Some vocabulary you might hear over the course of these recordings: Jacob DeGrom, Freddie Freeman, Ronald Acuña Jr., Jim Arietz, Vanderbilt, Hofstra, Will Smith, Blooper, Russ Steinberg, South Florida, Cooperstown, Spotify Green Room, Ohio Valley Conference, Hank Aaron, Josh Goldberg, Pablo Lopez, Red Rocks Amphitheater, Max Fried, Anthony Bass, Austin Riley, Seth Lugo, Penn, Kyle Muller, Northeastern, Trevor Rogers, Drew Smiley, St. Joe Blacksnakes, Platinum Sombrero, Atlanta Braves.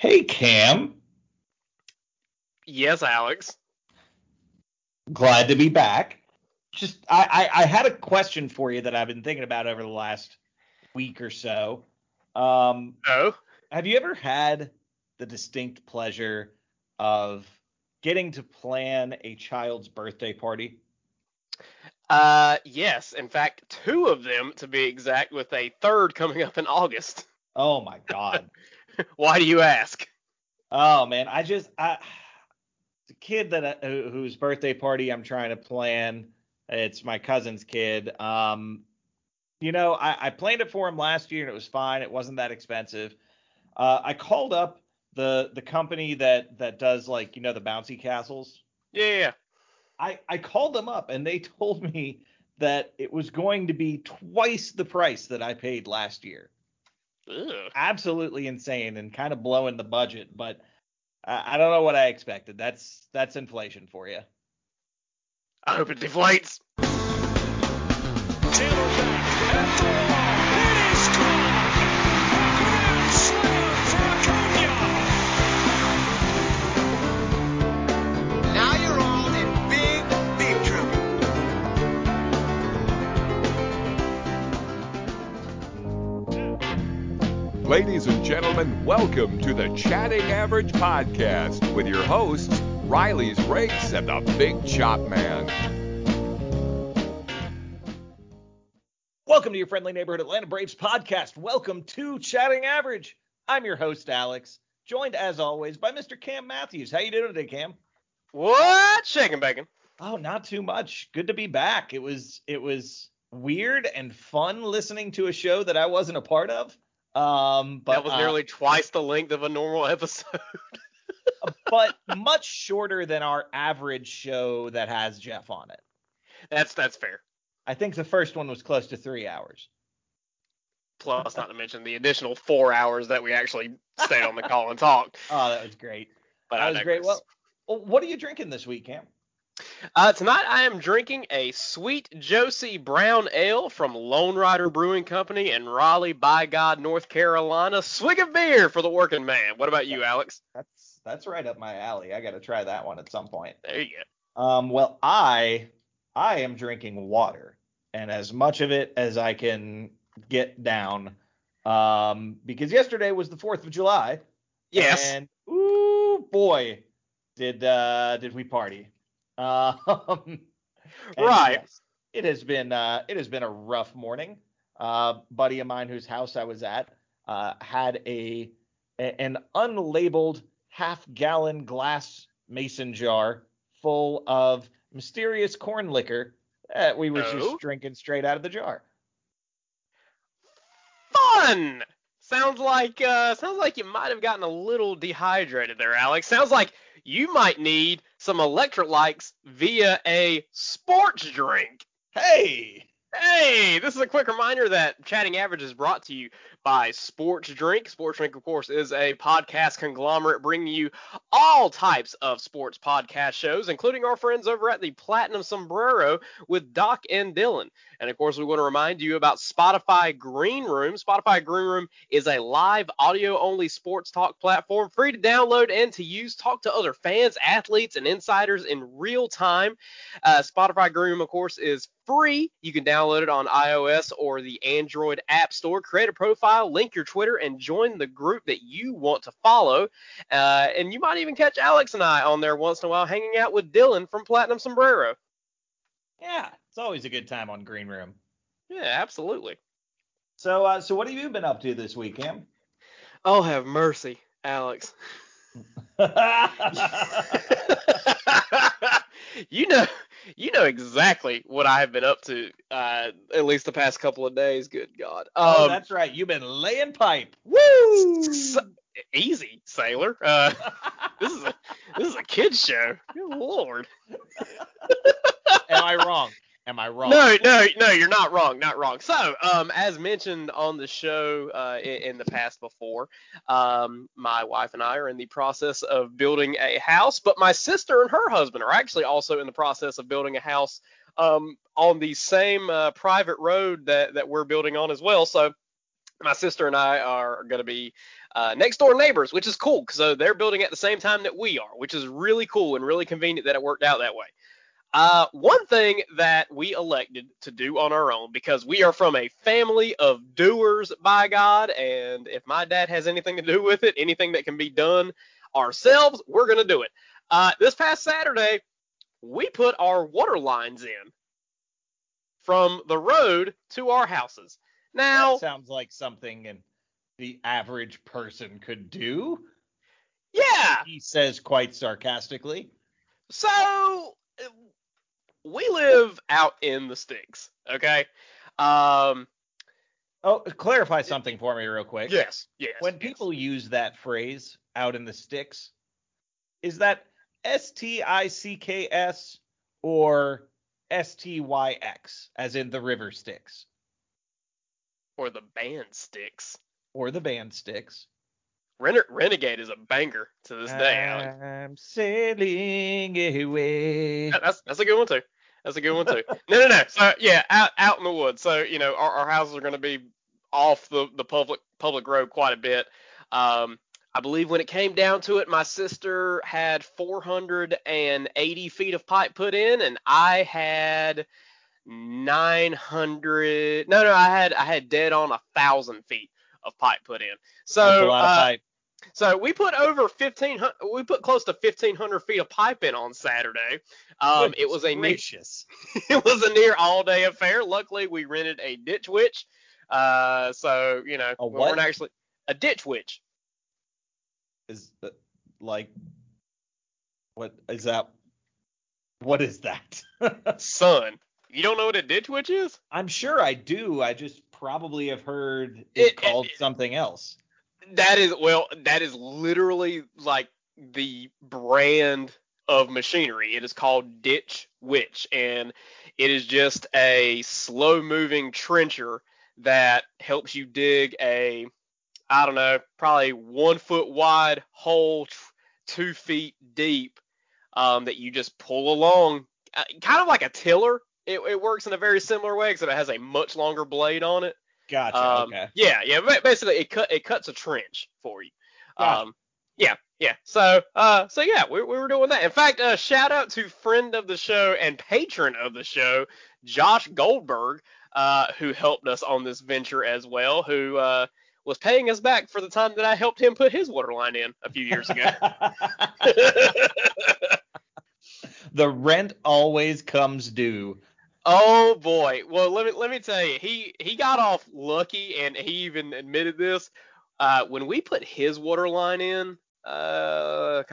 Hey, Cam. Yes, Alex. Glad to be back. Just, I had a question for you that I've been thinking about over the last week or so. Have you ever had the distinct pleasure of getting to plan a child's birthday party? Yes. In fact, two of them, to be exact, with a third coming up in August. Oh, my God. Why do you ask? Oh, man, the kid that whose birthday party I'm trying to plan, it's my cousin's kid. I planned it for him last year, and it was fine. It wasn't that expensive. I called up the company that does, like, you know, the bouncy castles. Yeah. I called them up, and they told me that it was going to be twice the price that I paid last year. Ugh. Absolutely insane and kind of blowing the budget, but I don't know what I expected. That's inflation for you. I hope it deflates. Ladies and gentlemen, welcome to the Chatting Average Podcast with your hosts, Riley's Rakes and the Big Chop Man. Welcome to your friendly neighborhood Atlanta Braves podcast. Welcome to Chatting Average. I'm your host, Alex, joined as always by Mr. Cam Matthews. How you doing today, Cam? What? Shaking bacon. Oh, not too much. Good to be back. It was weird and fun listening to a show that I wasn't a part of. But that was nearly twice the length of a normal episode, but much shorter than our average show that has Jeff on it. That's fair. I think the first one was close to 3 hours. Plus, not to mention the additional 4 hours that we actually stayed on the call and talked. Oh, that was great. But that was great. Well, what are you drinking this week, Cam? Tonight I am drinking a Sweet Josie Brown Ale from Lone Rider Brewing Company in Raleigh, by God, North Carolina. Swig of beer for the working man. What about you, Alex? That's right up my alley. I got to try that one at some point. There you go. Well, I am drinking water, and as much of it as I can get down, because yesterday was the 4th of July. Yes. And ooh boy, did we party. Right. Yes, it has been a rough morning. Buddy of mine whose house I was at had an unlabeled half-gallon glass mason jar full of mysterious corn liquor that we were just drinking straight out of the jar. Fun. Sounds like you might have gotten a little dehydrated there, Alex. Sounds like you might need some electrolytes via a sports drink. Hey, this is a quick reminder that Chatting Average is brought to you by Sports Drink. Sports Drink, of course, is a podcast conglomerate bringing you all types of sports podcast shows, including our friends over at the Platinum Sombrero with Doc and Dylan. And, of course, we want to remind you about Spotify Green Room. Spotify Green Room is a live audio-only sports talk platform, free to download and to use. Talk to other fans, athletes, and insiders in real time. Spotify Green Room, of course, is free. You can download it on iOS or the Android App Store. Create a profile, link your Twitter, and join the group that you want to follow. And you might even catch Alex and I on there once in a while, hanging out with Dylan from Platinum Sombrero. Yeah, it's always a good time on Green Room. Yeah, absolutely. So what have you been up to this week, Cam? Oh, have mercy, Alex. You know exactly what I have been up to, at least the past couple of days. Good God. Oh, that's right. You've been laying pipe. Woo! Easy, sailor. This is a kid's show. Good Lord. Am I wrong? No, you're not wrong. Not wrong. So, as mentioned on the show in the past before, my wife and I are in the process of building a house, but my sister and her husband are actually also in the process of building a house on the same private road that we're building on as well. So my sister and I are going to be next door neighbors, which is cool because they're building at the same time that we are, which is really cool and really convenient that it worked out that way. One thing that we elected to do on our own, because we are from a family of doers, by God, and if my dad has anything to do with it, anything that can be done ourselves, we're going to do it. This past Saturday, we put our water lines in from the road to our houses. Now, that sounds like something the average person could do. Yeah. He says quite sarcastically. So we live out in the sticks, okay? Clarify something for me real quick. Yes. When people use that phrase, out in the sticks, is that S-T-I-C-K-S or S-T-Y-X, as in the river Styx? Or the band Styx. Renegade is a banger to this day, Alex. I'm sailing away. That's a good one, too. No. So, yeah, out in the woods. So, you know, our houses are going to be off the public road quite a bit. I believe when it came down to it, my sister had 480 feet of pipe put in, and I had 900. No, I had dead on 1,000 feet of pipe put in. So, so we put close to 1,500 feet of pipe in on Saturday. It was a near all day affair. Luckily, we rented a Ditch Witch. So you know, we weren't actually a Ditch Witch. Is that like, what is that? What is that? Son, you don't know what a Ditch Witch is? I'm sure I do. I just probably have heard it called something else. That is literally like the brand of machinery. It is called Ditch Witch, and it is just a slow moving trencher that helps you dig a, I don't know, probably 1 foot wide hole, 2 feet deep, that you just pull along, kind of like a tiller. It works in a very similar way, except it has a much longer blade on it. Gotcha. Okay. Yeah. Basically, it cuts a trench for you. Gotcha. Yeah. So yeah, we were doing that. In fact, shout out to friend of the show and patron of the show, Josh Goldberg, who helped us on this venture as well. Who was paying us back for the time that I helped him put his water line in a few years ago. The rent always comes due. Oh boy. Well, let me tell you, he got off lucky, and he even admitted this. When we put his water line in, coming up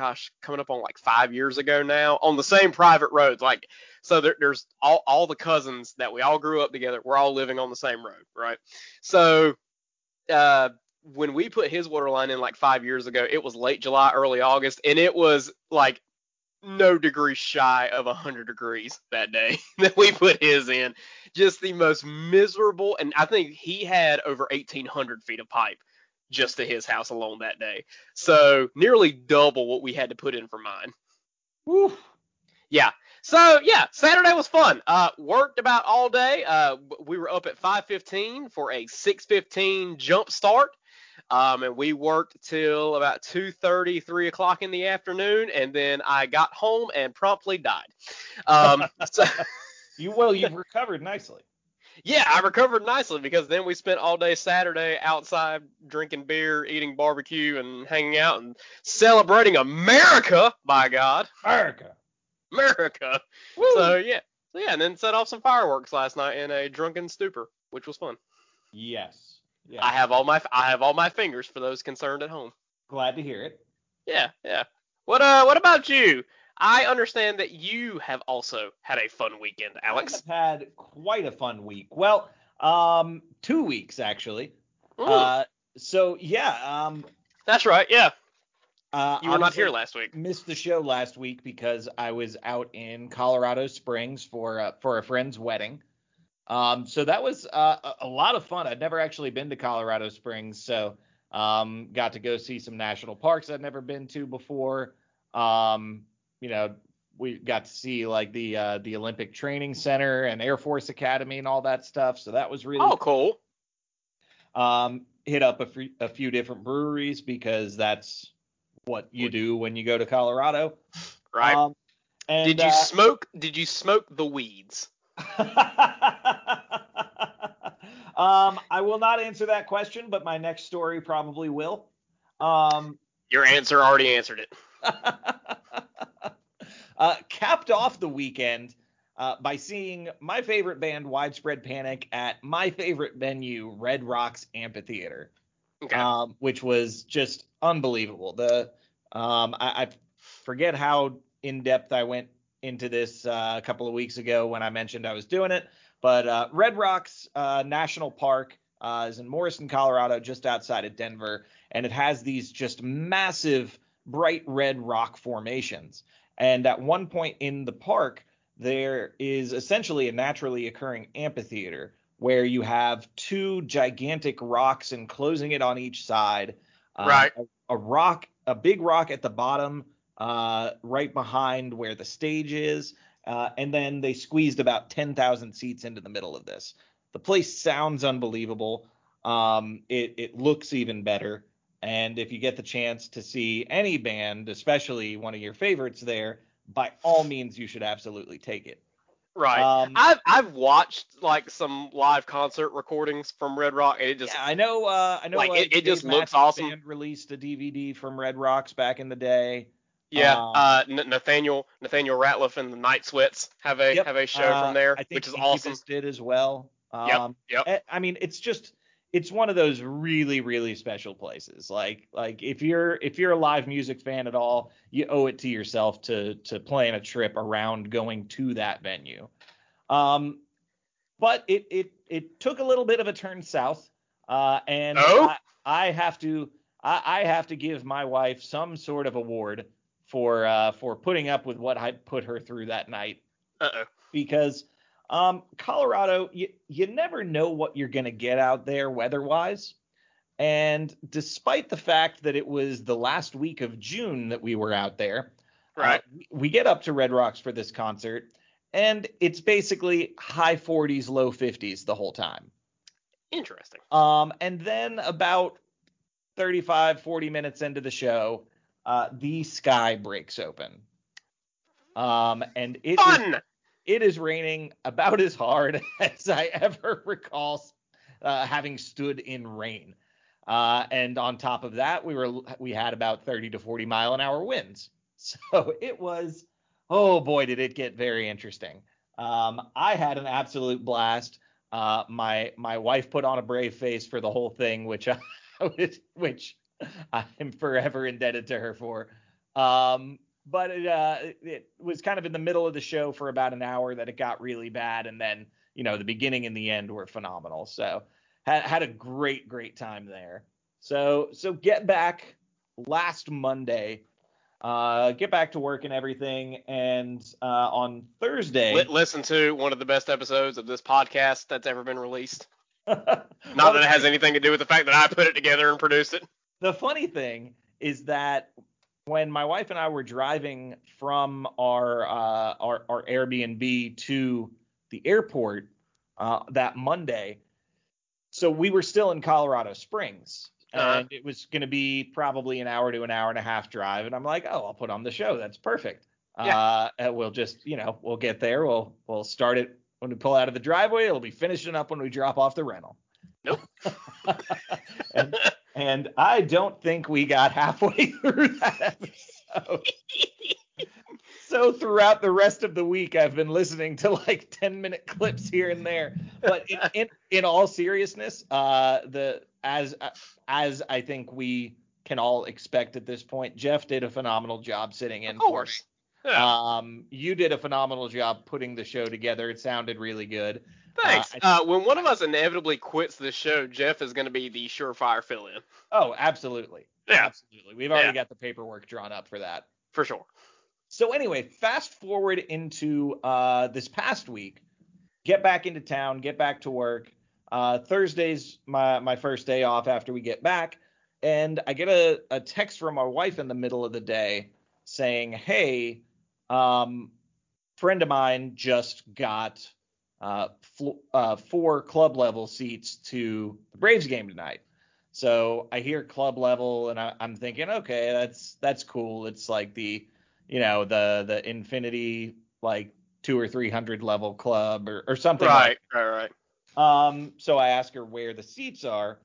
on like 5 years ago now, on the same private roads. Like, so there's all the cousins that we all grew up together. We're all living on the same road, right? So when we put his water line in like 5 years ago, it was late July, early August, and it was like no degree shy of 100 degrees that day that we put his in. Just the most miserable, and I think he had over 1,800 feet of pipe just to his house alone that day. So nearly double what we had to put in for mine. Woo. Yeah. So, yeah, Saturday was fun. Worked about all day. We were up at 5:15 for a 6:15 jump start. And we worked till about 2:30, 3 o'clock in the afternoon, and then I got home and promptly died. You've recovered nicely. Yeah, I recovered nicely, because then we spent all day Saturday outside drinking beer, eating barbecue, and hanging out and celebrating America, by God. America. Woo. So, yeah, and then set off some fireworks last night in a drunken stupor, which was fun. Yes. Yeah. I have all my fingers for those concerned at home. Glad to hear it. Yeah. What about you? I understand that you have also had a fun weekend, Alex. I've had quite a fun week. Well, 2 weeks actually. So yeah. That's right. Yeah. You were not here last week. Missed the show last week because I was out in Colorado Springs for a friend's wedding. So that was a lot of fun. I'd never actually been to Colorado Springs, so got to go see some national parks I'd never been to before. You know, we got to see like the Olympic Training Center and Air Force Academy and all that stuff. So that was really cool. hit up a few different breweries because that's what you do when you go to Colorado. Right. And, did you smoke the weeds? I will not answer that question, but my next story probably will. Your answer already answered it. Capped off the weekend by seeing my favorite band, Widespread Panic, at my favorite venue, Red Rocks Amphitheater, okay. Which was just unbelievable. The I forget how in depth I went into this a couple of weeks ago when I mentioned I was doing it, but Red Rocks National Park is in Morrison, Colorado, just outside of Denver, and it has these just massive bright red rock formations. And at one point in the park, there is essentially a naturally occurring amphitheater where you have two gigantic rocks enclosing it on each side. Right. A big rock at the bottom, right behind where the stage is. And then they squeezed about 10,000 seats into the middle of this. The place sounds unbelievable. It looks even better. And if you get the chance to see any band, especially one of your favorites there, by all means, you should absolutely take it. Right. I've watched like some live concert recordings from Red Rock, and it just I know like it just looks awesome. Band released a DVD from Red Rocks back in the day. Yeah, Nathaniel Ratliff and the Night Sweats have a show from there, which is awesome. I think did as well. Yep. I mean, it's one of those really, really special places. Like if you're a live music fan at all, you owe it to yourself to plan a trip around going to that venue. But it took a little bit of a turn south, and I have to give my wife some sort of award for putting up with what I put her through that night. Because Colorado, you never know what you're going to get out there weather-wise. And despite the fact that it was the last week of June that we were out there, right? We get up to Red Rocks for this concert, and it's basically high 40s, low 50s the whole time. Interesting. And then about 35, 40 minutes into the show, the sky breaks open. And it Fun! It is raining about as hard as I ever recall having stood in rain. And on top of that, we had about 30 to 40 mile an hour winds. So it was, oh boy, did it get very interesting. I had an absolute blast. My wife put on a brave face for the whole thing, which I am forever indebted to her for. But it was kind of in the middle of the show for about an hour that it got really bad. And then, you know, the beginning and the end were phenomenal. So had a great, great time there. So get back last Monday, get back to work and everything. And on Thursday, listen to one of the best episodes of this podcast that's ever been released. Not that it has anything to do with the fact that I put it together and produced it. The funny thing is that when my wife and I were driving from our Airbnb to the airport that Monday, so we were still in Colorado Springs, and it was going to be probably an hour to an hour and a half drive. And I'm like, oh, I'll put on the show. That's perfect. Yeah. And we'll just, you know, we'll get there. We'll start it when we pull out of the driveway. It'll be finishing up when we drop off the rental. Nope. And I don't think we got halfway through that episode. So throughout the rest of the week, I've been listening to like 10-minute clips here and there. But in all seriousness, as I think we can all expect at this point, Jeff did a phenomenal job sitting in for me. Yeah. You did a phenomenal job putting the show together. It sounded really good. Thanks. When one of us inevitably quits the show, Jeff is going to be the surefire fill-in. Oh, absolutely. Yeah. Absolutely. We've already got the paperwork drawn up for that. For sure. So anyway, fast forward into this past week, get back into town, get back to work. Thursday's my first day off after we get back, and I get a text from my wife in the middle of the day saying, hey, friend of mine just got four club level seats to the Braves game tonight. So I hear club level and I'm thinking, okay, that's cool. It's like the, you know, the infinity, like 200 or 300 level club or something. Right, like right, right. So I ask her where the seats are,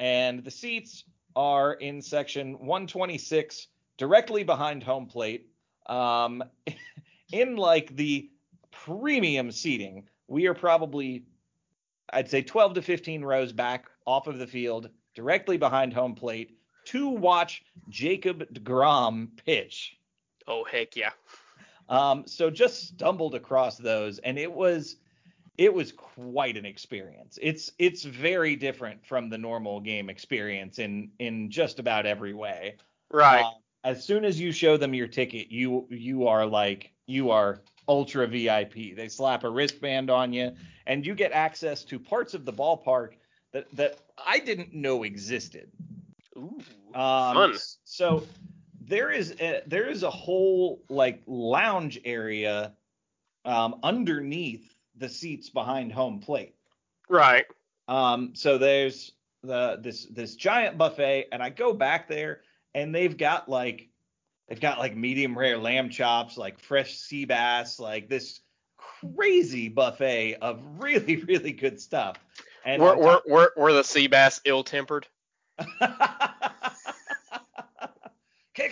and the seats are in section 126, directly behind home plate, in like the premium seating. We are probably, I'd say 12 to 15 rows back off of the field, directly behind home plate, to watch Jacob DeGrom pitch. Oh, heck yeah. So just stumbled across those, and it was quite an experience. It's very different from the normal game experience in just about every way. Right. As soon as you show them your ticket, you are ultra VIP. They slap a wristband on you, and you get access to parts of the ballpark that I didn't know existed. Ooh, fun. So there is a whole like lounge area underneath the seats behind home plate. Right. So there's this giant buffet, and I go back there, and they've got like medium rare lamb chops, like fresh sea bass, like this crazy buffet of really, really good stuff. And were the sea bass ill-tempered? Kick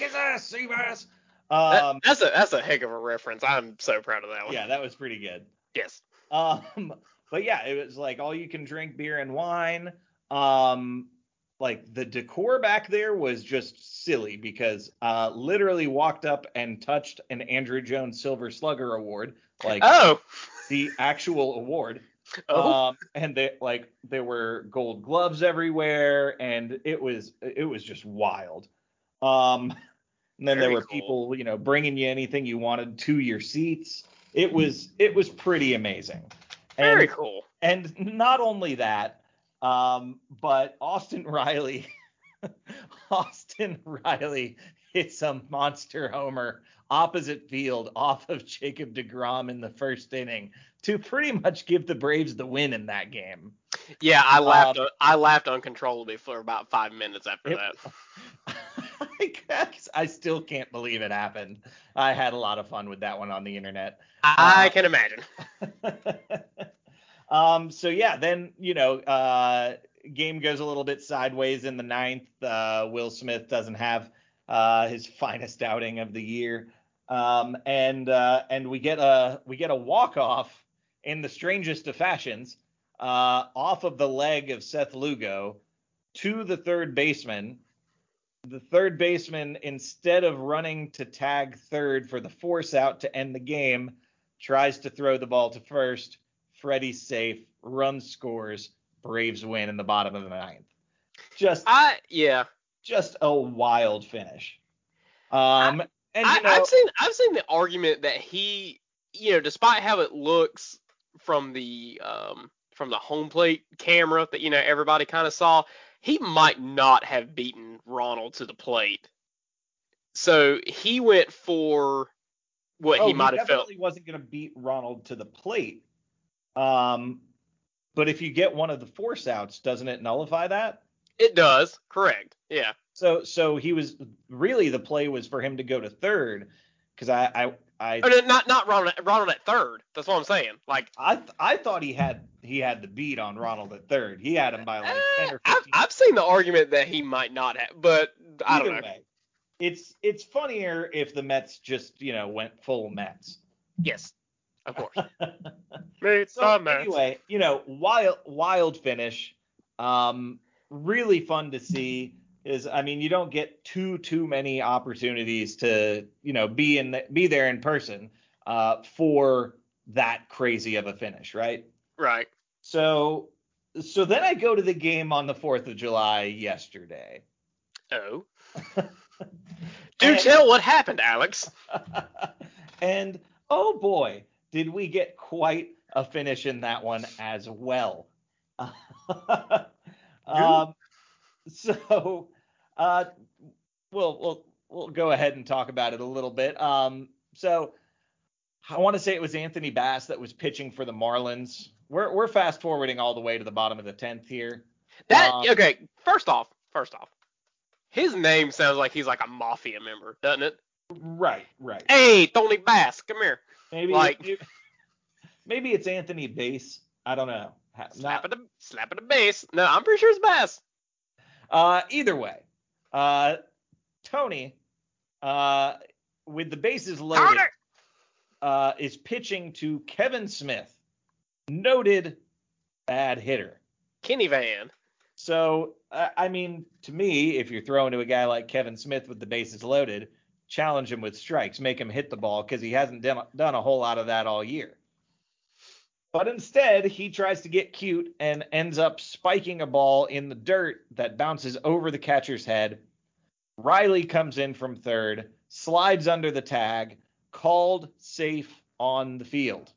his ass, sea bass. That's a heck of a reference. I'm so proud of that one. Yeah, that was pretty good. Yes. But yeah, it was like all you can drink beer and wine. Like the decor back there was just silly because literally walked up and touched an Andrew Jones Silver Slugger Award, like the actual award. Oh. And there were gold gloves everywhere, and it was just wild. And then there were people, you know, bringing you anything you wanted to your seats. It was pretty amazing. Very cool. And not only that, but Austin Riley hits a monster homer opposite field off of Jacob DeGrom in the first inning to pretty much give the Braves the win in that game. Yeah, I laughed uncontrollably for about 5 minutes after that. I still can't believe it happened. I had a lot of fun with that one on the internet. I can imagine. So yeah, then, you know, game goes a little bit sideways in the ninth. Will Smith doesn't have his finest outing of the year. And we get a walk-off in the strangest of fashions, off of the leg of Seth Lugo to the third baseman. The third baseman, instead of running to tag third for the force out to end the game, tries to throw the ball to first. Freddie's safe, run scores, Braves win in the bottom of the ninth. Just a wild finish. I've seen the argument that he, you know, despite how it looks from the home plate camera that, you know, everybody kind of saw, he might not have beaten Ronald to the plate. So he went for what he might have felt. He definitely wasn't going to beat Ronald to the plate. But if you get one of the force outs, doesn't it nullify that? It does. Correct. Yeah. So he was really, the play was for him to go to third, because not Ronald at third. That's what I'm saying. Like I thought he had the beat on Ronald at third. He had him by like 10 or 15. I've seen the argument that he might not have, but I don't know. Either way, it's funnier if the Mets just, you know, went full Mets. Yes. Of course. So anyway, you know, wild finish. Really fun to see. You don't get too many opportunities to, you know, be there in person for that crazy of a finish, right? Right. So then I go to the game on the 4th of July yesterday. Oh. Do tell what happened, Alex. And oh boy, did we get quite a finish in that one as well. We'll go ahead and talk about it a little bit. So I want to say it was Anthony Bass that was pitching for the Marlins. We're fast forwarding all the way to the bottom of the 10th here. First off, First off, his name sounds like he's like a mafia member, doesn't it? Right, right. Hey, Tony Bass, come here. Maybe like, maybe it's Anthony Bass. I don't know. Slap at the base. No, I'm pretty sure it's Bass. Either way, Tony, with the bases loaded, is pitching to Kevin Smith, noted bad hitter. Kenny Van. So, I mean, to me, if you're throwing to a guy like Kevin Smith with the bases loaded, challenge him with strikes, make him hit the ball, because he hasn't done a whole lot of that all year. But instead, he tries to get cute and ends up spiking a ball in the dirt that bounces over the catcher's head. Riley comes in from third, slides under the tag, called safe on the field.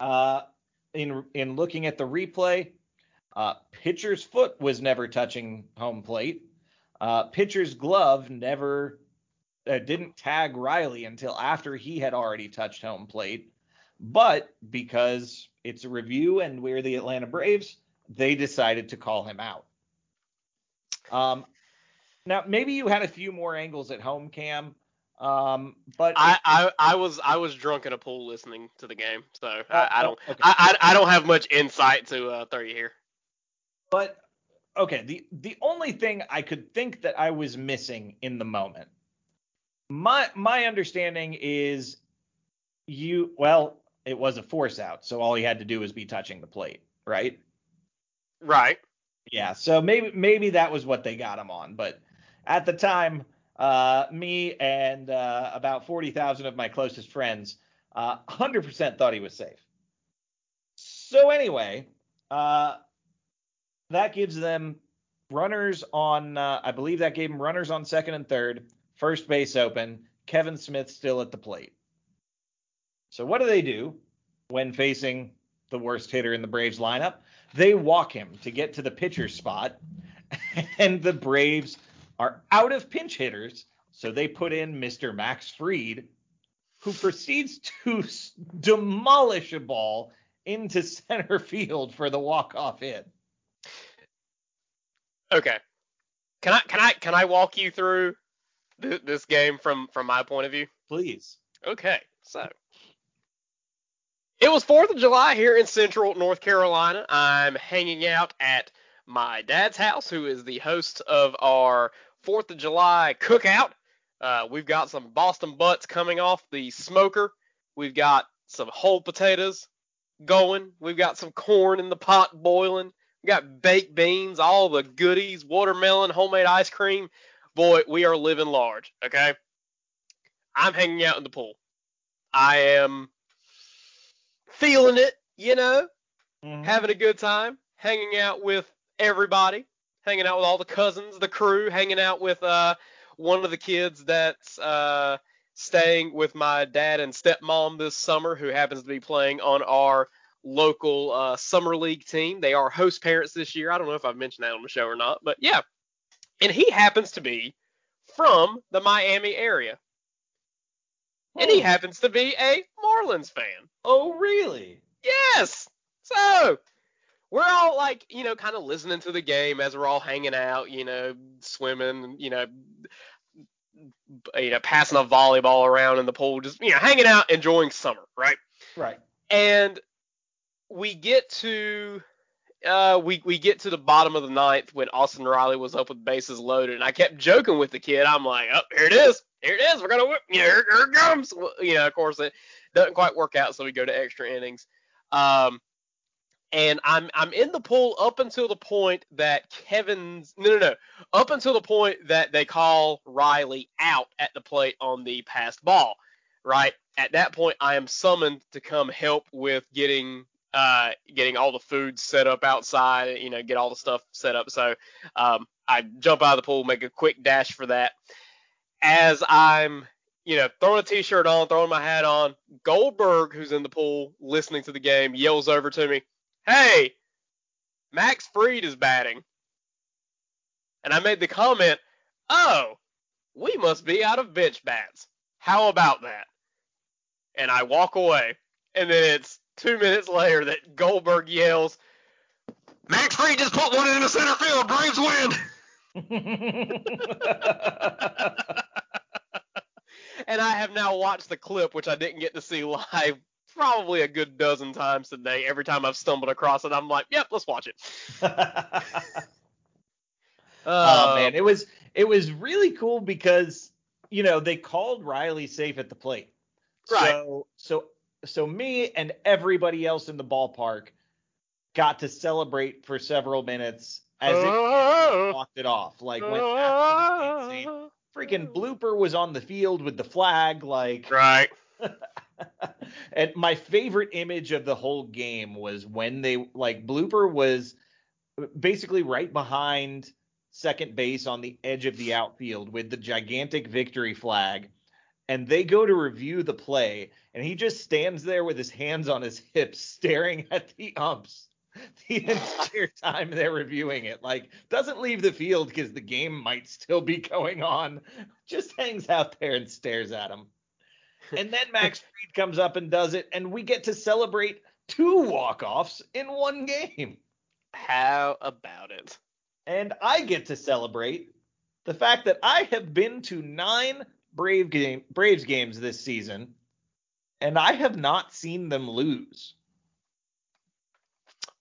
In looking at the replay, pitcher's foot was never touching home plate. Pitcher's glove never didn't tag Riley until after he had already touched home plate. But because it's a review and we're the Atlanta Braves, they decided to call him out. Now, maybe you had a few more angles at home, Cam. But I was drunk in a pool listening to the game, so I don't have much insight to throw you here. But okay, the only thing I could think that I was missing in the moment, my understanding is it was a force out, so all he had to do was be touching the plate, right? Right. Yeah, so maybe that was what they got him on. But at the time, me and about 40,000 of my closest friends 100% thought he was safe. So anyway, that gives them runners on, I believe that gave them runners on second and third, first base open, Kevin Smith still at the plate. So what do they do when facing the worst hitter in the Braves lineup? They walk him to get to the pitcher's spot, and the Braves are out of pinch hitters, so they put in Mr. Max Fried, who proceeds to demolish a ball into center field for the walk-off hit. Okay. Can I walk you through this game from my point of view? Please. Okay. So it was 4th of July here in central North Carolina. I'm hanging out at my dad's house, who is the host of our 4th of July cookout. We've got some Boston butts coming off the smoker. We've got some whole potatoes going. We've got some corn in the pot boiling. We've got baked beans, all the goodies, watermelon, homemade ice cream. Boy, we are living large, okay? I'm hanging out in the pool. I am feeling it, you know, having a good time, hanging out with everybody, hanging out with all the cousins, the crew, hanging out with one of the kids that's staying with my dad and stepmom this summer, who happens to be playing on our local summer league team. They are host parents this year. I don't know if I've mentioned that on the show or not, but yeah. And he happens to be from the Miami area. And he happens to be a Marlins fan. Oh, really? Yes. So we're all like, you know, kind of listening to the game as we're all hanging out, you know, swimming, you know, passing a volleyball around in the pool, just, you know, hanging out, enjoying summer. Right. Right. And we get to the bottom of the ninth when Austin Riley was up with bases loaded, and I kept joking with the kid. I'm like, oh, here it is. Here it is. We're going to whip. Here it comes. You know, of course, it doesn't quite work out, so we go to extra innings. And I'm in the pool up until the point that up until the point that they call Riley out at the plate on the passed ball, right? At that point, I am summoned to come help with getting all the food set up outside, you know, get all the stuff set up. So I jump out of the pool, make a quick dash for that. As I'm, you know, throwing a T-shirt on, throwing my hat on, Goldberg, who's in the pool listening to the game, yells over to me, hey, Max Fried is batting. And I made the comment, oh, we must be out of bench bats. How about that? And I walk away. And then it's 2 minutes later that Goldberg yells, Max Fried just put one in the center field. Braves win. And I have now watched the clip, which I didn't get to see live, probably a good dozen times today. Every time I've stumbled across it, I'm like, yep, let's watch it. Oh, man, it was really cool because, you know, they called Riley safe at the plate. Right. So me and everybody else in the ballpark got to celebrate for several minutes as if walked it off. Like, went absolutely insane. Freaking Blooper was on the field with the flag. Like, right. And my favorite image of the whole game was when they, like, Blooper was basically right behind second base on the edge of the outfield with the gigantic victory flag, and they go to review the play, and he just stands there with his hands on his hips staring at the umps the entire time they're reviewing it. Like, doesn't leave the field because the game might still be going on, just hangs out there and stares at him. And then Max Fried comes up and does it, and we get to celebrate two walk-offs in one game. How about it? And I get to celebrate the fact that I have been to 9 Braves games this season, and I have not seen them lose.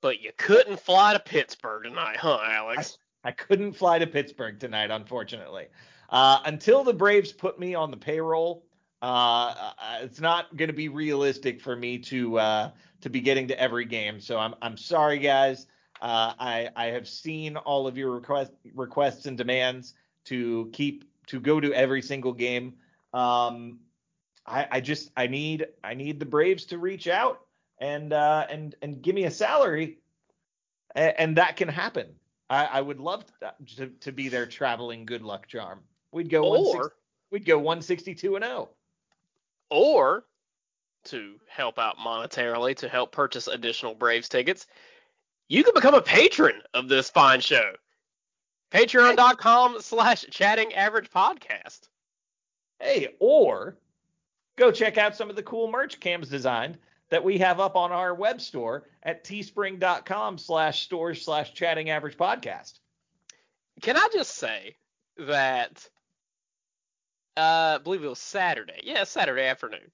But you couldn't fly to Pittsburgh tonight, huh, Alex? I couldn't fly to Pittsburgh tonight, unfortunately. Until the Braves put me on the payroll, it's not going to be realistic for me to be getting to every game. So I'm sorry, guys. I have seen all of your requests and demands to go to every single game. I need the Braves to reach out and give me a salary, and that can happen. I would love to be their traveling good luck charm. We'd go 162-0. Or to help out monetarily, to help purchase additional Braves tickets, you can become a patron of this fine show. Patreon.com/Chatting Average Podcast. Hey, or go check out some of the cool merch Cam's designed that we have up on our web store at teespring.com/stores/Chatting Average Podcast. Can I just say that I believe it was Saturday. Yeah, Saturday afternoon.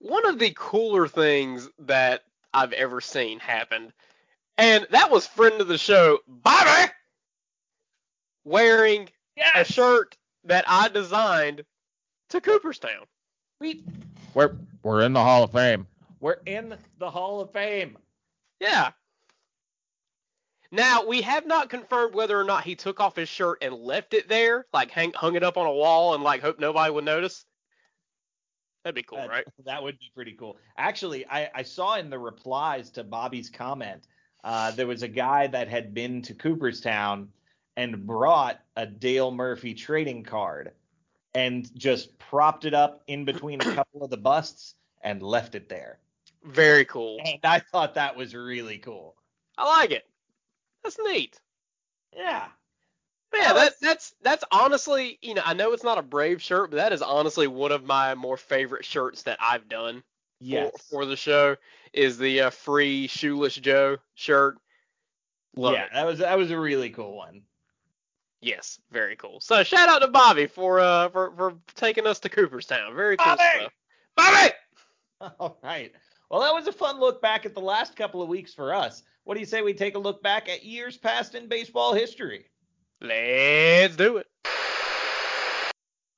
One of the cooler things that I've ever seen happened, and that was friend of the show, Bobby, wearing a shirt that I designed to Cooperstown. We're in the Hall of Fame. We're in the Hall of Fame. Yeah. Now, we have not confirmed whether or not he took off his shirt and left it there, like hung it up on a wall and like hope nobody would notice. That'd be cool, right? That would be pretty cool. Actually, I saw in the replies to Bobby's comment, there was a guy that had been to Cooperstown and brought a Dale Murphy trading card and just propped it up in between a couple of the busts and left it there. Very cool. And I thought that was really cool. I like it. That's neat. Yeah. Man, well, that's honestly, you know, I know it's not a Brave shirt, but that is honestly one of my more favorite shirts that I've done for the show, is the free Shoeless Joe shirt. Love it. That was a really cool one. Yes, very cool. So shout out to Bobby for taking us to Cooperstown. Very cool stuff. Bobby! All right. Well, that was a fun look back at the last couple of weeks for us. What do you say we take a look back at years past in baseball history? Let's do it.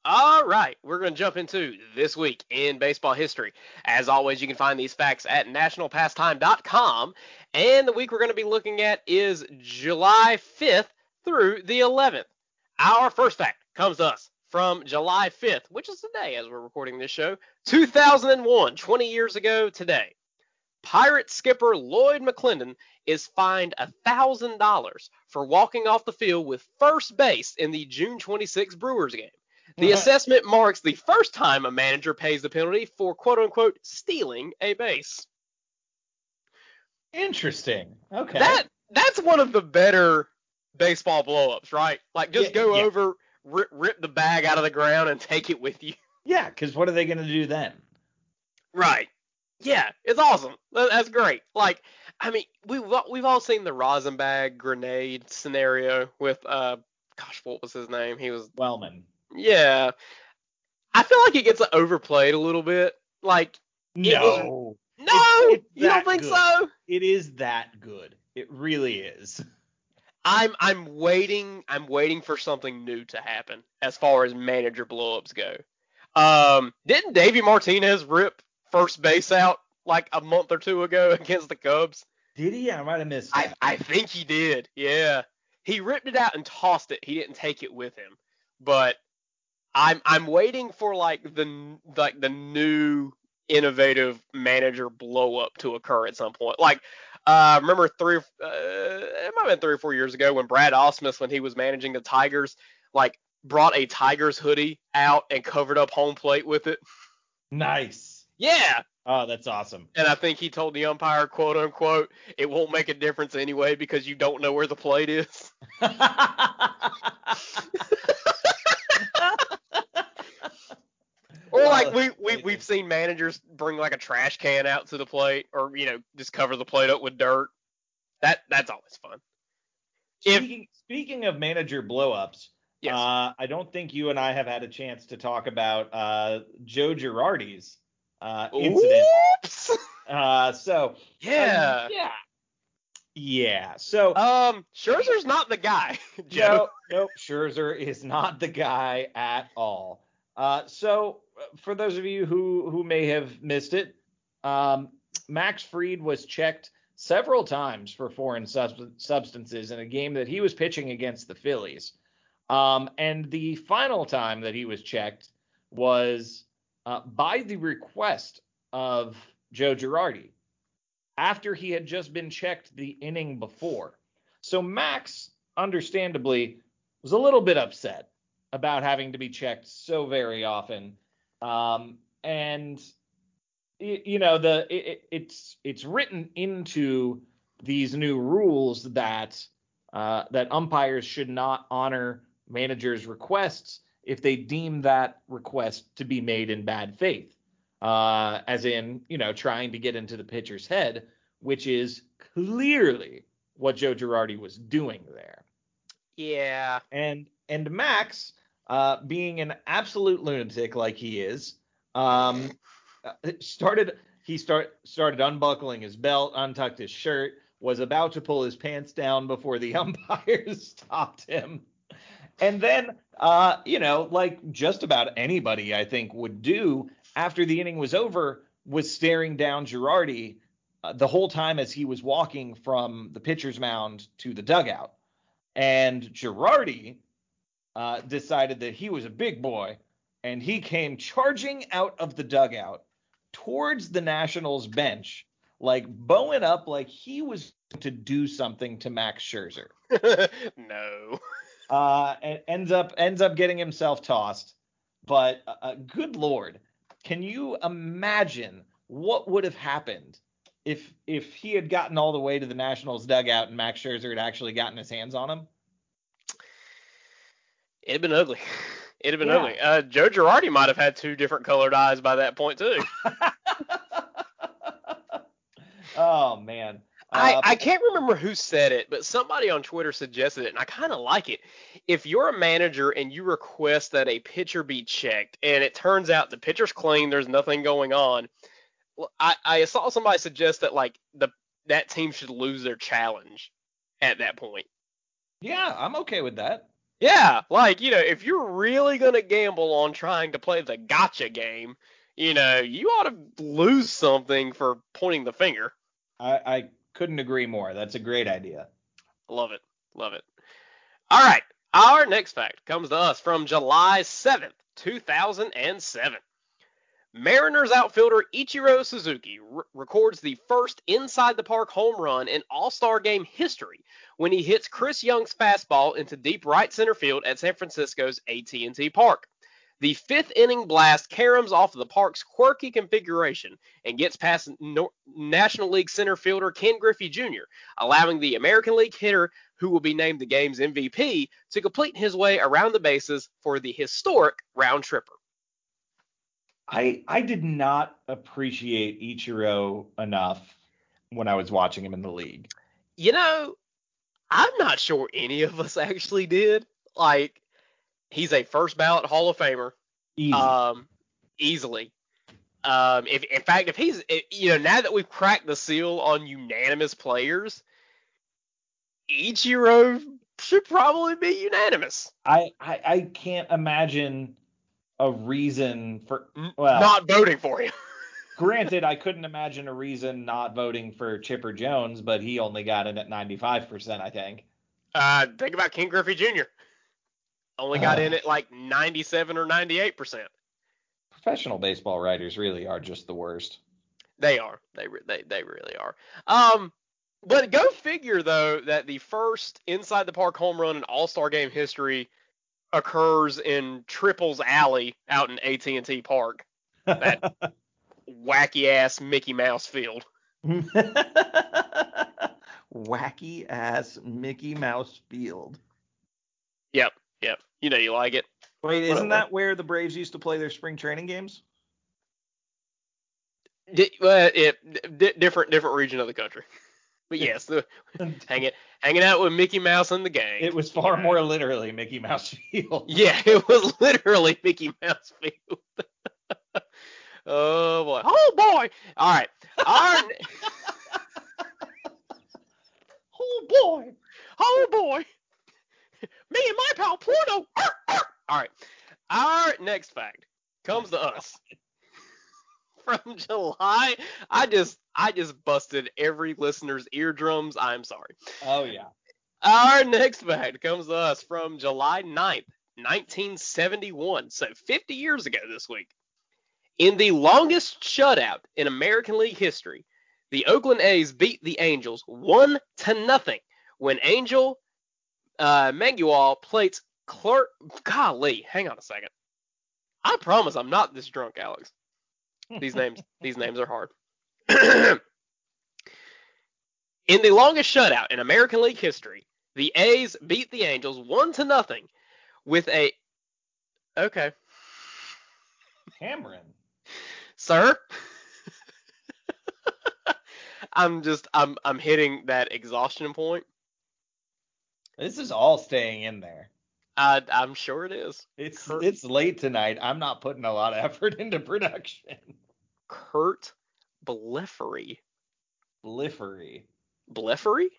All right, we're going to jump into This Week in Baseball History. As always, you can find these facts at nationalpastime.com. And the week we're going to be looking at is July 5th through the 11th. Our first fact comes to us from July 5th, which is today as we're recording this show, 2001, 20 years ago today. Pirate skipper Lloyd McClendon is fined $1,000 for walking off the field with first base in the June 26 Brewers game. The assessment marks the first time a manager pays the penalty for quote-unquote stealing a base. Interesting. Okay. That's one of the better baseball blow-ups, right? Like, just go over, rip the bag out of the ground and take it with you. Yeah, because what are they going to do then? Right. Yeah, it's awesome. That's great. Like, I mean, we've all seen the Rosenbag grenade scenario with gosh, what was his name? He was Wellman. Yeah. I feel like it gets overplayed a little bit. Like, no. It's you don't think good. So? It is that good. It really is. I'm waiting for something new to happen as far as manager blowups go. Didn't Davey Martinez rip first base out like a month or two ago against the Cubs? Did he? I might have missed it. I think he did. Yeah, he ripped it out and tossed it. He didn't take it with him. But I'm waiting for like the new innovative manager blow up to occur at some point. Like. Remember it might have been 3 or 4 years ago when Brad Ausmus, when he was managing the Tigers, like brought a Tigers hoodie out and covered up home plate with it. Nice. Yeah. Oh, that's awesome. And I think he told the umpire, quote unquote, it won't make a difference anyway because you don't know where the plate is. Or like we've seen managers bring like a trash can out to the plate, or just cover the plate up with dirt. That's always fun. Speaking of manager blowups, yes. I don't think you and I have had a chance to talk about Joe Girardi's incident. Oops. Yeah. So Scherzer's not the guy. Joe. Nope. Scherzer is not the guy at all. So for those of you who may have missed it, Max Fried was checked several times for foreign substances in a game that he was pitching against the Phillies. And the final time that he was checked was by the request of Joe Girardi after he had just been checked the inning before. So Max, understandably, was a little bit upset about having to be checked so very often. It's written into these new rules that umpires should not honor managers' requests if they deem that request to be made in bad faith, as in, trying to get into the pitcher's head, which is clearly what Joe Girardi was doing there. Yeah. And Max, being an absolute lunatic like he is, started unbuckling his belt, untucked his shirt, was about to pull his pants down before the umpires stopped him. And then, like just about anybody I think would do after the inning was over, was staring down Girardi the whole time as he was walking from the pitcher's mound to the dugout. And Girardi decided that he was a big boy, and he came charging out of the dugout towards the Nationals bench, like bowing up like he was to do something to Max Scherzer. No. And ends up getting himself tossed. But good Lord, can you imagine what would have happened if he had gotten all the way to the Nationals dugout and Max Scherzer had actually gotten his hands on him? It'd been ugly. Ugly. Joe Girardi might have had two different colored eyes by that point, too. Oh, man. I can't remember who said it, but somebody on Twitter suggested it, and I kind of like it. If you're a manager and you request that a pitcher be checked, and it turns out the pitcher's clean, there's nothing going on, I saw somebody suggest that, like, that team should lose their challenge at that point. Yeah, I'm okay with that. Yeah, like, if you're really going to gamble on trying to play the gotcha game, you ought to lose something for pointing the finger. I couldn't agree more. That's a great idea. Love it. All right. Our next fact comes to us from July 7th, 2007. Mariners outfielder Ichiro Suzuki records the first inside-the-park home run in All-Star Game history when he hits Chris Young's fastball into deep right center field at San Francisco's AT&T Park. The fifth-inning blast caroms off of the park's quirky configuration and gets past National League center fielder Ken Griffey Jr., allowing the American League hitter, who will be named the game's MVP, to complete his way around the bases for the historic round-tripper. I did not appreciate Ichiro enough when I was watching him in the league. I'm not sure any of us actually did. like, he's a first ballot Hall of Famer. Easy. Easily. If he's, now that we've cracked the seal on unanimous players, Ichiro should probably be unanimous. I can't imagine a reason for not voting for him. Granted, I couldn't imagine a reason not voting for Chipper Jones, but he only got in at 95%, I think. Think about Ken Griffey Jr. Only got in at like 97 or 98%. Professional baseball writers really are just the worst. They are. They really are. But go figure, though, that the first Inside the Park home run in All-Star Game history occurs in Triple's Alley out in AT&T Park. That wacky-ass Mickey Mouse field. Wacky-ass Mickey Mouse field. Yep. You know you like it. Wait, isn't that where the Braves used to play their spring training games? Different region of the country. But yes, hanging out with Mickey Mouse and the gang. It was far more literally Mickey Mouse Field. Yeah, it was literally Mickey Mouse Field. Oh, boy. Oh, boy. All right. Oh, boy. Oh, boy. Me and my pal Pluto. All right. Our next fact comes to us from July. I just busted every listener's eardrums. I'm sorry. Oh, yeah. Our next fact comes to us from July 9th, 1971. So 50 years ago this week. In the longest shutout in American League history, the Oakland A's beat the Angels 1-0 when Angel Mangual plates Clark. Golly, hang on a second. I promise I'm not this drunk, Alex. These names are hard. In the longest shutout in American League history, the A's beat the Angels 1-0 with a... Okay. Cameron. Sir? I'm hitting that exhaustion point. This is all staying in there. I'm sure it is. It's late tonight. I'm not putting a lot of effort into production. Kurt Bleffery. Bleffery? Okay.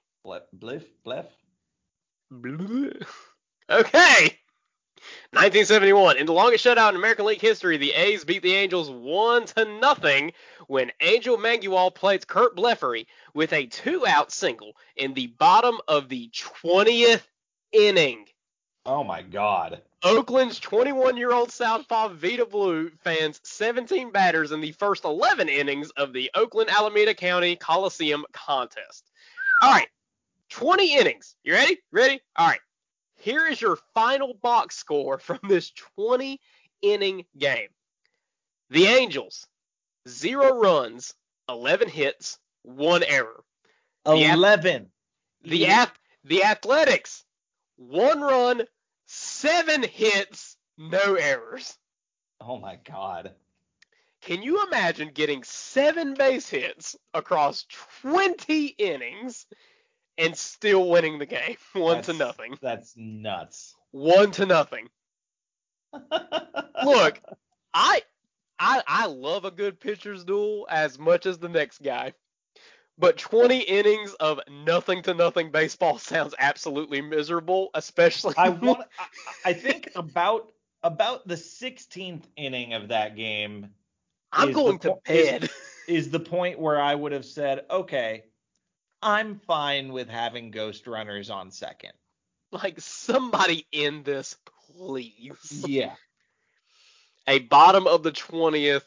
1971. In the longest shutout in American League history, the A's beat the Angels 1-0 when Angel Mangual plates Kurt Bleffery with a 2-out single in the bottom of the 20th inning. Oh, my God. Oakland's 21-year-old Southpaw Vita Blue fans 17 batters in the first 11 innings of the Oakland-Alameda County Coliseum contest. All right, 20 innings. You ready? All right. Here is your final box score from this 20-inning game. The Angels, 0 runs, 11 hits, 1 error. 11. The Athletics, 1 run, 7 hits, no errors. Oh, my God. Can you imagine getting 7 base hits across 20 innings and still winning the game 1-0? That's nuts. 1-0. Look, I love a good pitcher's duel as much as the next guy, but 20 innings of 0-0 baseball sounds absolutely miserable, especially. I think about the 16th inning of that game, I'm going to bed. Is the point where I would have said, okay, I'm fine with having ghost runners on second. Like, somebody end this, please. Yeah. A bottom of the 20th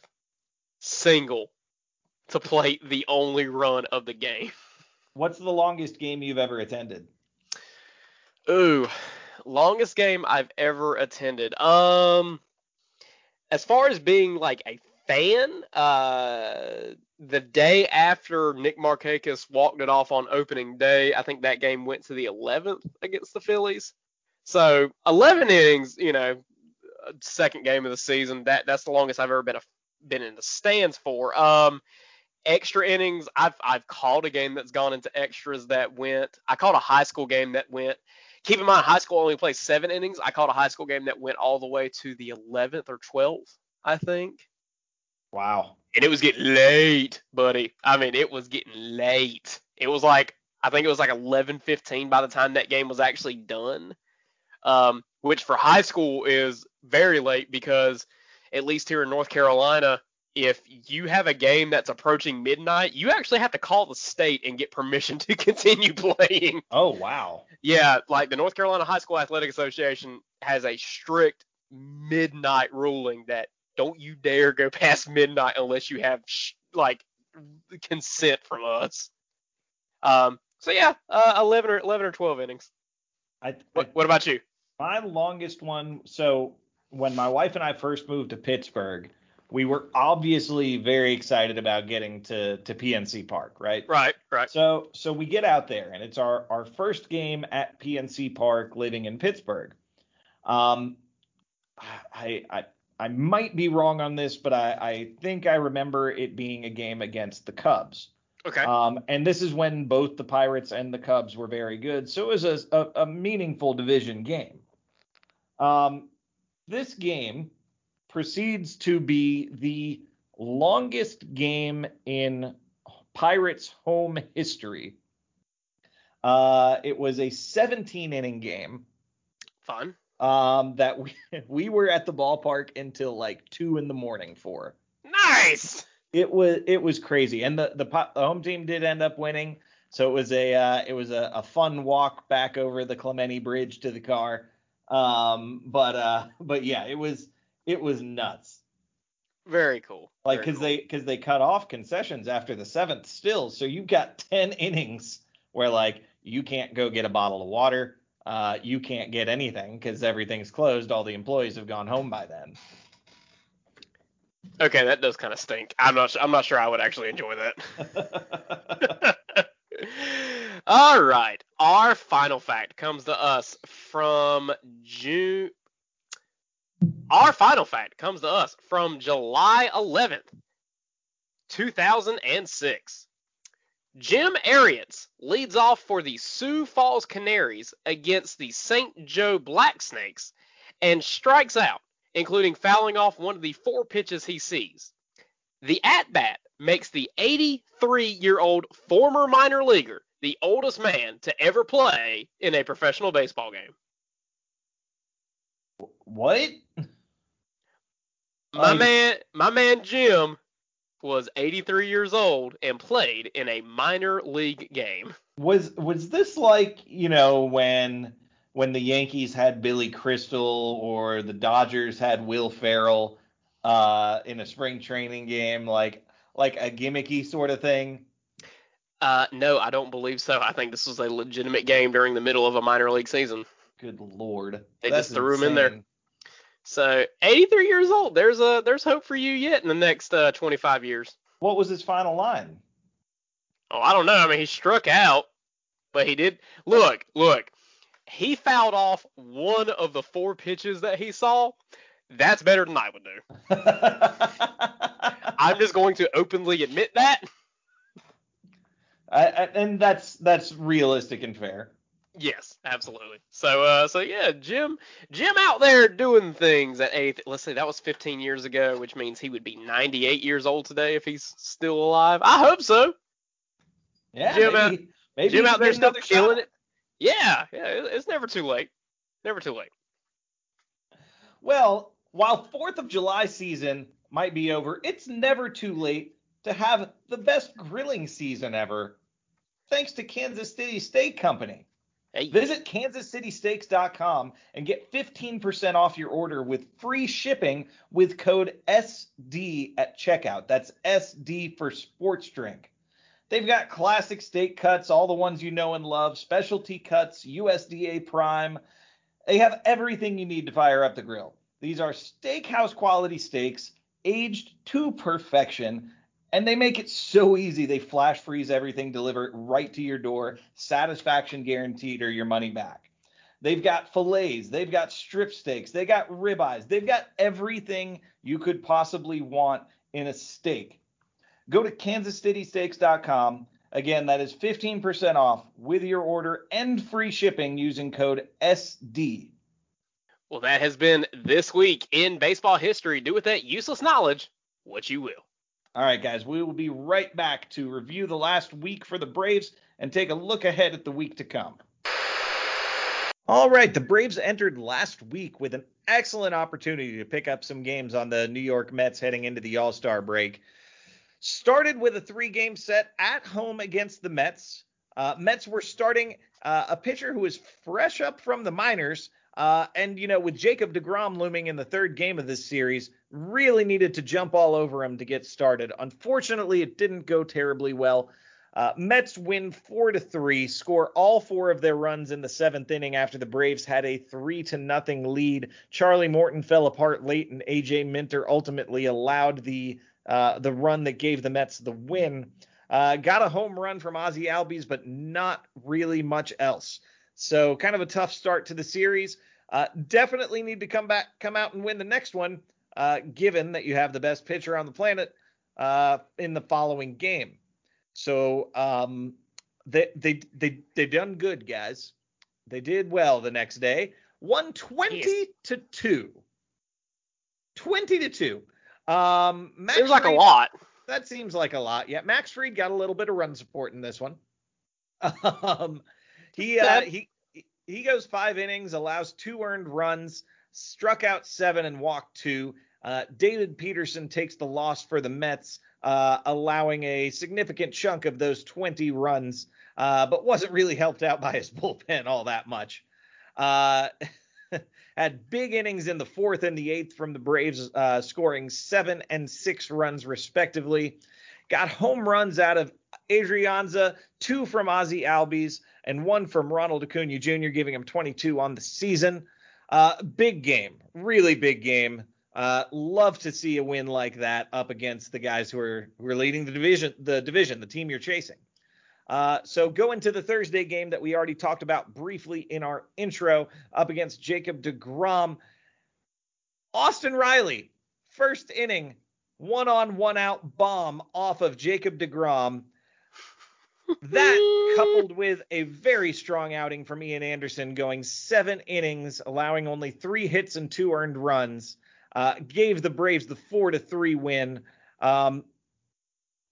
single to play the only run of the game. What's the longest game you've ever attended? Ooh, longest game I've ever attended. As far as being like a fan, the day after Nick Markakis walked it off on opening day, I think that game went to the 11th against the Phillies. So 11 innings, second game of the season. That's the longest I've ever been in the stands for. Extra innings, I've called a game that's gone into extras that went. I called a high school game that went. Keep in mind, high school only plays 7 innings. I called a high school game that went all the way to the 11th or 12th, I think. Wow. And it was getting late, buddy. I mean, it was getting late. It was like, I think it was like 11:15 by the time that game was actually done, which for high school is very late because at least here in North Carolina, if you have a game that's approaching midnight, you actually have to call the state and get permission to continue playing. Oh, wow. Yeah, like the North Carolina High School Athletic Association has a strict midnight ruling that don't you dare go past midnight unless you have consent from us. So yeah, 11 or 12 innings. What about you? My longest one. So when my wife and I first moved to Pittsburgh, we were obviously very excited about getting to PNC Park, right? Right. So we get out there, and it's our first game at PNC Park, living in Pittsburgh. I might be wrong on this, but I think I remember it being a game against the Cubs. Okay. And this is when both the Pirates and the Cubs were very good. So it was a meaningful division game. This game proceeds to be the longest game in Pirates home history. It was a 17-inning game. Fun. That we were at the ballpark until like 2 a.m. for. Nice. It was crazy, and the home team did end up winning. So it was a fun walk back over the Clementi Bridge to the car. But yeah, it was nuts. Very cool. Like because they cut off concessions after the 7th still, so you've got 10 innings where like you can't go get a bottle of water. You can't get anything because everything's closed. All the employees have gone home by then. Okay, that does kind of stink. I'm not sure I would actually enjoy that. All right. Our final fact comes to us from June. Our final fact comes to us from July 11th, 2006. Jim Arietz leads off for the Sioux Falls Canaries against the St. Joe Blacksnakes and strikes out, including fouling off one of the 4 pitches he sees. The at-bat makes the 83-year-old former minor leaguer the oldest man to ever play in a professional baseball game. What? My man Jim was 83 years old and played in a minor league game. Was this like, you know, when the Yankees had Billy Crystal or the Dodgers had Will Ferrell in a spring training game, like a gimmicky sort of thing? No, I don't believe so. I think this was a legitimate game during the middle of a minor league season. Good Lord. They just threw him in there. So 83 years old, there's hope for you yet in the next 25 years. What was his final line? Oh, I don't know. I mean, he struck out, but he did. Look, he fouled off one of the 4 pitches that he saw. That's better than I would do. I'm just going to openly admit that. And that's realistic and fair. Yes, absolutely. So yeah, Jim out there doing things at 8th. Let's see, that was 15 years ago, which means he would be 98 years old today if he's still alive. I hope so. Yeah, Jim out there still killing it. Yeah, it's never too late. Never too late. Well, while 4th of July season might be over, it's never too late to have the best grilling season ever, thanks to Kansas City Steak Company. Hey. Visit kansascitysteaks.com and get 15% off your order with free shipping with code SD at checkout. That's SD for Sports Drink. They've got classic steak cuts, all the ones you know and love, specialty cuts, USDA prime. They have everything you need to fire up the grill. These are steakhouse quality steaks, aged to perfection. And they make it so easy. They flash freeze everything, deliver it right to your door. Satisfaction guaranteed or your money back. They've got fillets. They've got strip steaks. They got ribeyes. They've got everything you could possibly want in a steak. Go to kansascitysteaks.com Again, that is 15% off with your order and free shipping using code SD. Well, that has been This Week in Baseball History. Do with that useless knowledge what you will. All right, guys, we will be right back to review the last week for the Braves and take a look ahead at the week to come. All right, the Braves entered last week with an excellent opportunity to pick up some games on the New York Mets heading into the All-Star break. Started with a 3-game set at home against the Mets. Mets were starting a pitcher who is fresh up from the minors. And, you know, with Jacob DeGrom looming in the third game of this series, really needed to jump all over him to get started. Unfortunately, it didn't go terribly well. Mets win 4-3, score all four of their runs in the seventh inning after the Braves had a 3-0 lead. Charlie Morton fell apart late, and A.J. Minter ultimately allowed the run that gave the Mets the win. Got a home run from Ozzie Albies, but not really much else. So kind of a tough start to the series. Definitely need to come out and win the next one, given that you have the best pitcher on the planet in the following game. So they done good, guys. They did well the next day. Won 20-2. 20-2. Seems like a lot. That seems like a lot. Yeah, Max Fried got a little bit of run support in this one. He goes 5 innings, allows 2 earned runs, struck out 7 and walked 2. David Peterson takes the loss for the Mets, allowing a significant chunk of those 20 runs, but wasn't really helped out by his bullpen all that much. Had big innings in the 4th and the 8th from the Braves, scoring 7 and 6 runs respectively. Got home runs out of Adrianza, 2 from Ozzie Albies, and 1 from Ronald Acuña Jr., giving him 22 on the season. Big game, really big game. Love to see a win like that up against the guys who are leading the division, the team you're chasing. So go into the Thursday game that we already talked about briefly in our intro, up against Jacob DeGrom. Austin Riley, first inning, 1-on, 1-out bomb off of Jacob DeGrom. That, coupled with a very strong outing from Ian Anderson, going 7 innings, allowing only 3 hits and 2 earned runs, gave the Braves the 4-3 win.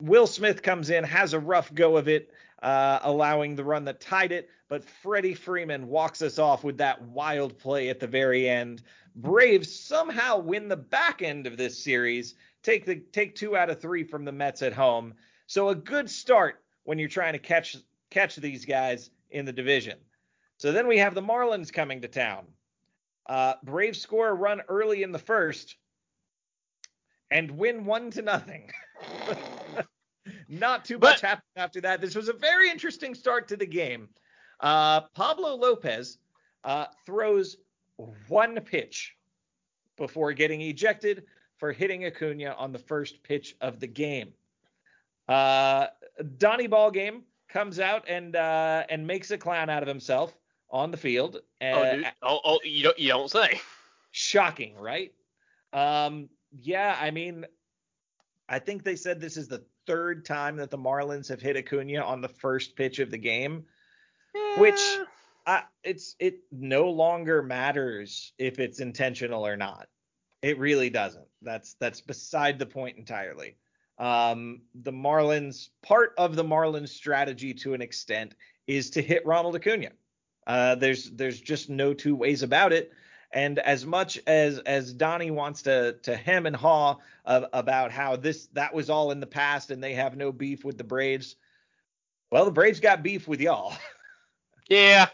Will Smith comes in, has a rough go of it, allowing the run that tied it, but Freddie Freeman walks us off with that wild play at the very end. Braves somehow win the back end of this series, take 2 out of 3 from the Mets at home. So a good start when you're trying to catch these guys in the division. So then we have the Marlins coming to town. Braves score a run early in the first and win 1-0. Not too much happened after that. This was a very interesting start to the game. Pablo Lopez throws 1 pitch before getting ejected for hitting Acuña on the first pitch of the game. Donnie Ballgame comes out and makes a clown out of himself on the field. You don't say. Shocking, right? Yeah, I mean, I think they said this is the 3rd time that the Marlins have hit Acuña on the first pitch of the game, yeah. Which it no longer matters if it's intentional or not. It really doesn't. That's beside the point entirely. Part of the Marlins strategy to an extent is to hit Ronald Acuña. There's just no two ways about it. And as much as Donnie wants to hem and haw about how that was all in the past and they have no beef with the Braves. Well, the Braves got beef with y'all. Yeah.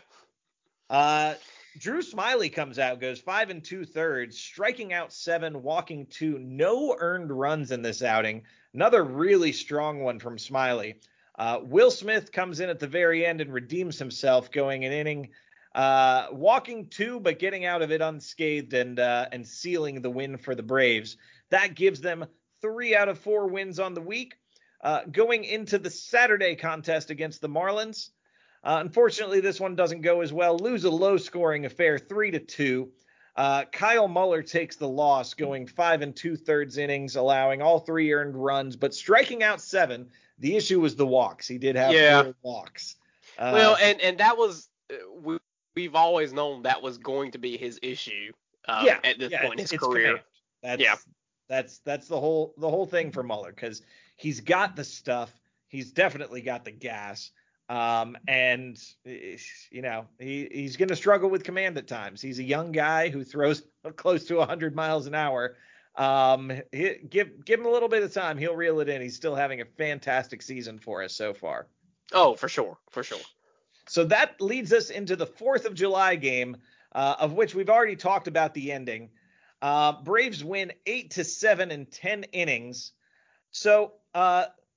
Drew Smiley comes out, goes 5 2/3, striking out 7, walking 2, no earned runs in this outing. Another really strong one from Smiley. Will Smith comes in at the very end and redeems himself, going an inning, walking 2, but getting out of it unscathed and sealing the win for the Braves. That gives them 3 out of 4 wins on the week. Going into the Saturday contest against the Marlins. Unfortunately, this one doesn't go as well. Lose a low-scoring affair, 3-2. Kyle Muller takes the loss, going 5 2/3 innings, allowing all 3 earned runs, but striking out 7. The issue was the walks. He did have 4 walks. Well, and that was we've always known that was going to be his issue at this point in his career. Command. That's the whole thing for Muller, because he's got the stuff. He's definitely got the gas. And you know, he's going to struggle with command at times. He's a young guy who throws close to 100 miles an hour. Give him a little bit of time. He'll reel it in. He's still having a fantastic season for us so far. Oh, for sure. So that leads us into the 4th of July game, of which we've already talked about the ending. Braves win 8-7 in 10 innings. So,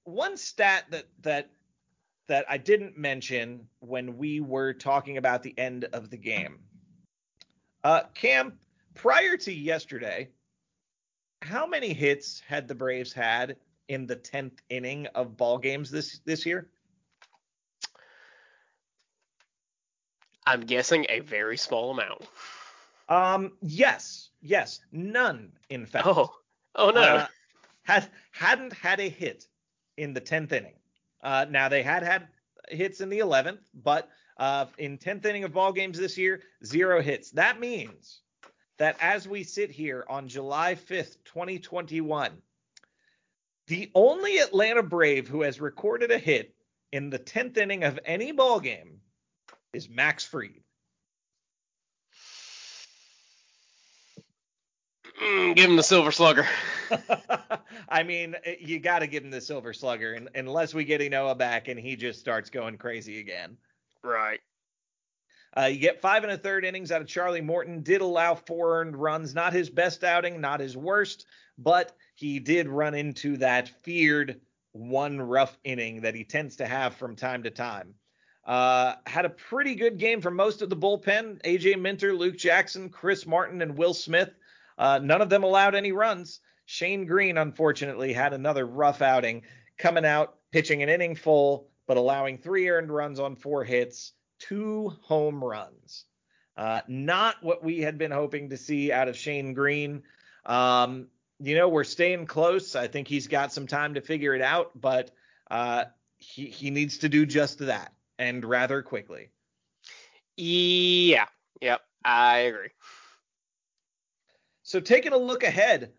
one stat that I didn't mention when we were talking about the end of the game. Cam, prior to yesterday, how many hits had the Braves had in the 10th inning of ball games this year? I'm guessing a very small amount. Yes, none, in fact. Oh no. Hadn't had a hit in the 10th inning. Now, they had hits in the 11th, but in 10th inning of ball games this year, 0 hits. That means that as we sit here on July 5th, 2021, the only Atlanta Brave who has recorded a hit in the 10th inning of any ball game is Max Fried. Give him the silver slugger. I mean, you got to give him the silver slugger, and unless we get Ynoa back and he just starts going crazy again. Right. You get 5 1/3 innings out of Charlie Morton. Did allow 4 earned runs. Not his best outing, not his worst, but he did run into that feared one rough inning that he tends to have from time to time. Had a pretty good game for most of the bullpen. A.J. Minter, Luke Jackson, Chris Martin, and Will Smith. None of them allowed any runs. Shane Green, unfortunately, had another rough outing, coming out, pitching an inning full, but allowing 3 earned runs on 4 hits, 2 home runs. Not what we had been hoping to see out of Shane Green. We're staying close. I think he's got some time to figure it out, but he needs to do just that, and rather quickly. Yeah. Yep. I agree. So taking a look ahead,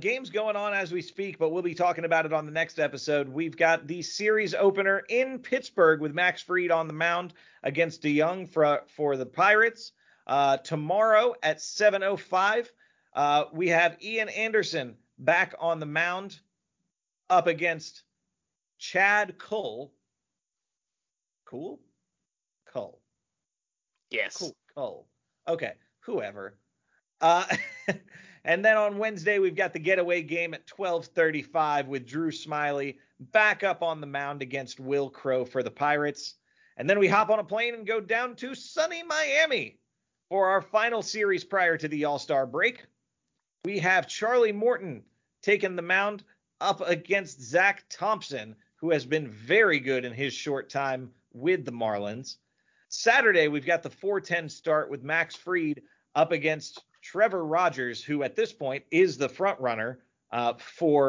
games going on as we speak, but we'll be talking about it on the next episode. We've got the series opener in Pittsburgh with Max Fried on the mound against DeYoung for the Pirates. Tomorrow at 7:05, we have Ian Anderson back on the mound up against Chad Kuhl. Cool? Kuhl. Yes. Cool. Kuhl. Okay. Whoever. And then on Wednesday, we've got the getaway game at 12:35 with Drew Smiley back up on the mound against Will Crow for the Pirates. And then we hop on a plane and go down to sunny Miami for our final series prior to the All-Star break. We have Charlie Morton taking the mound up against Zach Thompson, who has been very good in his short time with the Marlins. Saturday, we've got the 4:10 start with Max Fried up against Trevor Rogers, who at this point is the front runner for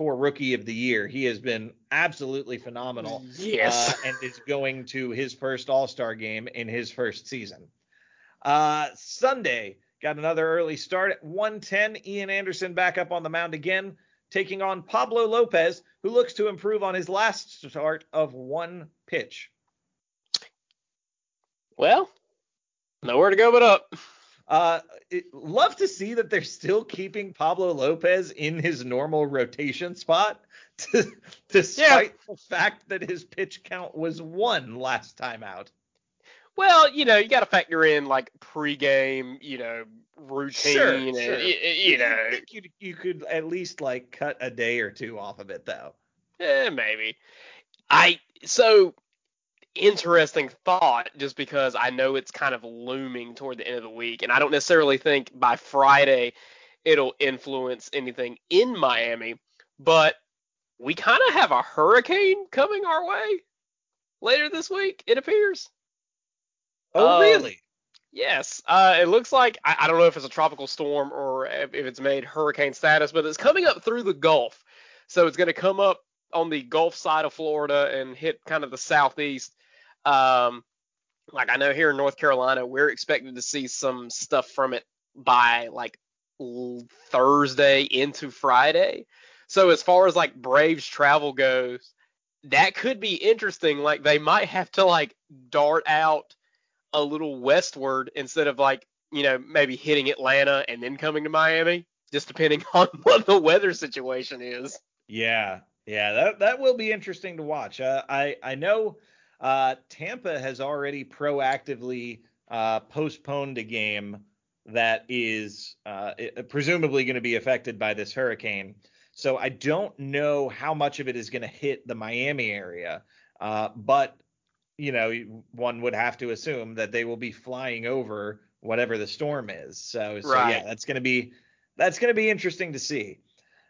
Rookie of the Year. He has been absolutely phenomenal. Yes. And is going to his first All-Star game in his first season. Sunday, got another early start at 1:10. Ian Anderson back up on the mound again, taking on Pablo Lopez, who looks to improve on his last start of 1 pitch. Well, nowhere to go but up. Love to see that they're still keeping Pablo Lopez in his normal rotation spot, despite the fact that his pitch count was 1 last time out. Well, you got to factor in like pregame, routine. Sure. I think you could at least like cut a day or 2 off of it, though. Yeah, maybe. Interesting thought, just because I know it's kind of looming toward the end of the week, and I don't necessarily think by Friday it'll influence anything in Miami, but we kind of have a hurricane coming our way later this week, it appears. Oh, really? Yes, it looks like, I don't know if it's a tropical storm or if it's made hurricane status, but it's coming up through the Gulf. So it's going to come up on the Gulf side of Florida and hit kind of the southeast. Like I know here in North Carolina, we're expected to see some stuff from it by like Thursday into Friday. So as far as like Braves travel goes, that could be interesting. Like they might have to like dart out a little westward instead of like, you know, maybe hitting Atlanta and then coming to Miami, just depending on what the weather situation is. Yeah. Yeah. That will be interesting to watch. I know Tampa has already proactively postponed a game that is presumably going to be affected by this hurricane. So I don't know how much of it is going to hit the Miami area, but you know, one would have to assume that they will be flying over whatever the storm is. So right. Yeah, that's going to be interesting to see.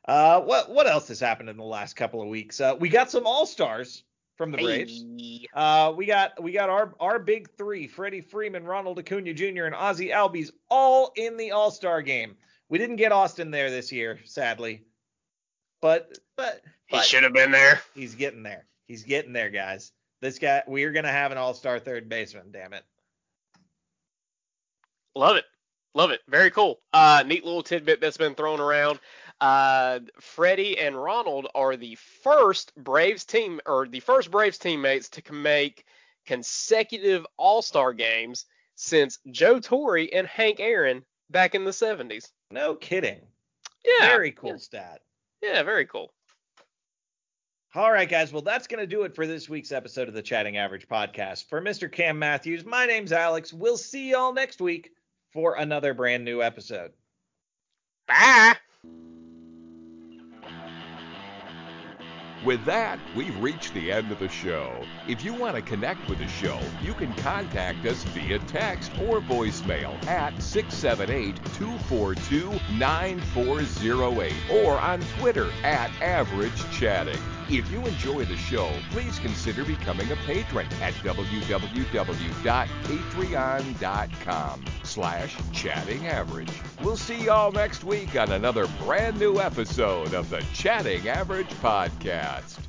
What else has happened in the last couple of weeks? We got some All-Stars from the Braves. We got our big three, Freddie Freeman, Ronald Acuña Jr., and Ozzie Albies, all in the All-Star game. We didn't get Austin there this year, sadly, but he should have been there. He's getting there, guys. This guy, we are going to have an all-star third baseman, damn it. Love it. Very cool. Neat little tidbit that's been thrown around. Freddie and Ronald are the first Braves teammates to make consecutive all-star games since Joe Torre and Hank Aaron back in the 70s. No kidding. Yeah. Very cool stat. Yeah, very cool. All right, guys. Well, that's going to do it for this week's episode of the Chatting Average Podcast. For Mr. Cam Matthews, my name's Alex. We'll see y'all next week for another brand new episode. Bye. With that, we've reached the end of the show. If you want to connect with the show, you can contact us via text or voicemail at 678-242-9408 or on Twitter at AverageChatting. If you enjoy the show, please consider becoming a patron at www.patreon.com/chattingaverage. We'll see y'all next week on another brand new episode of the Chatting Average Podcast.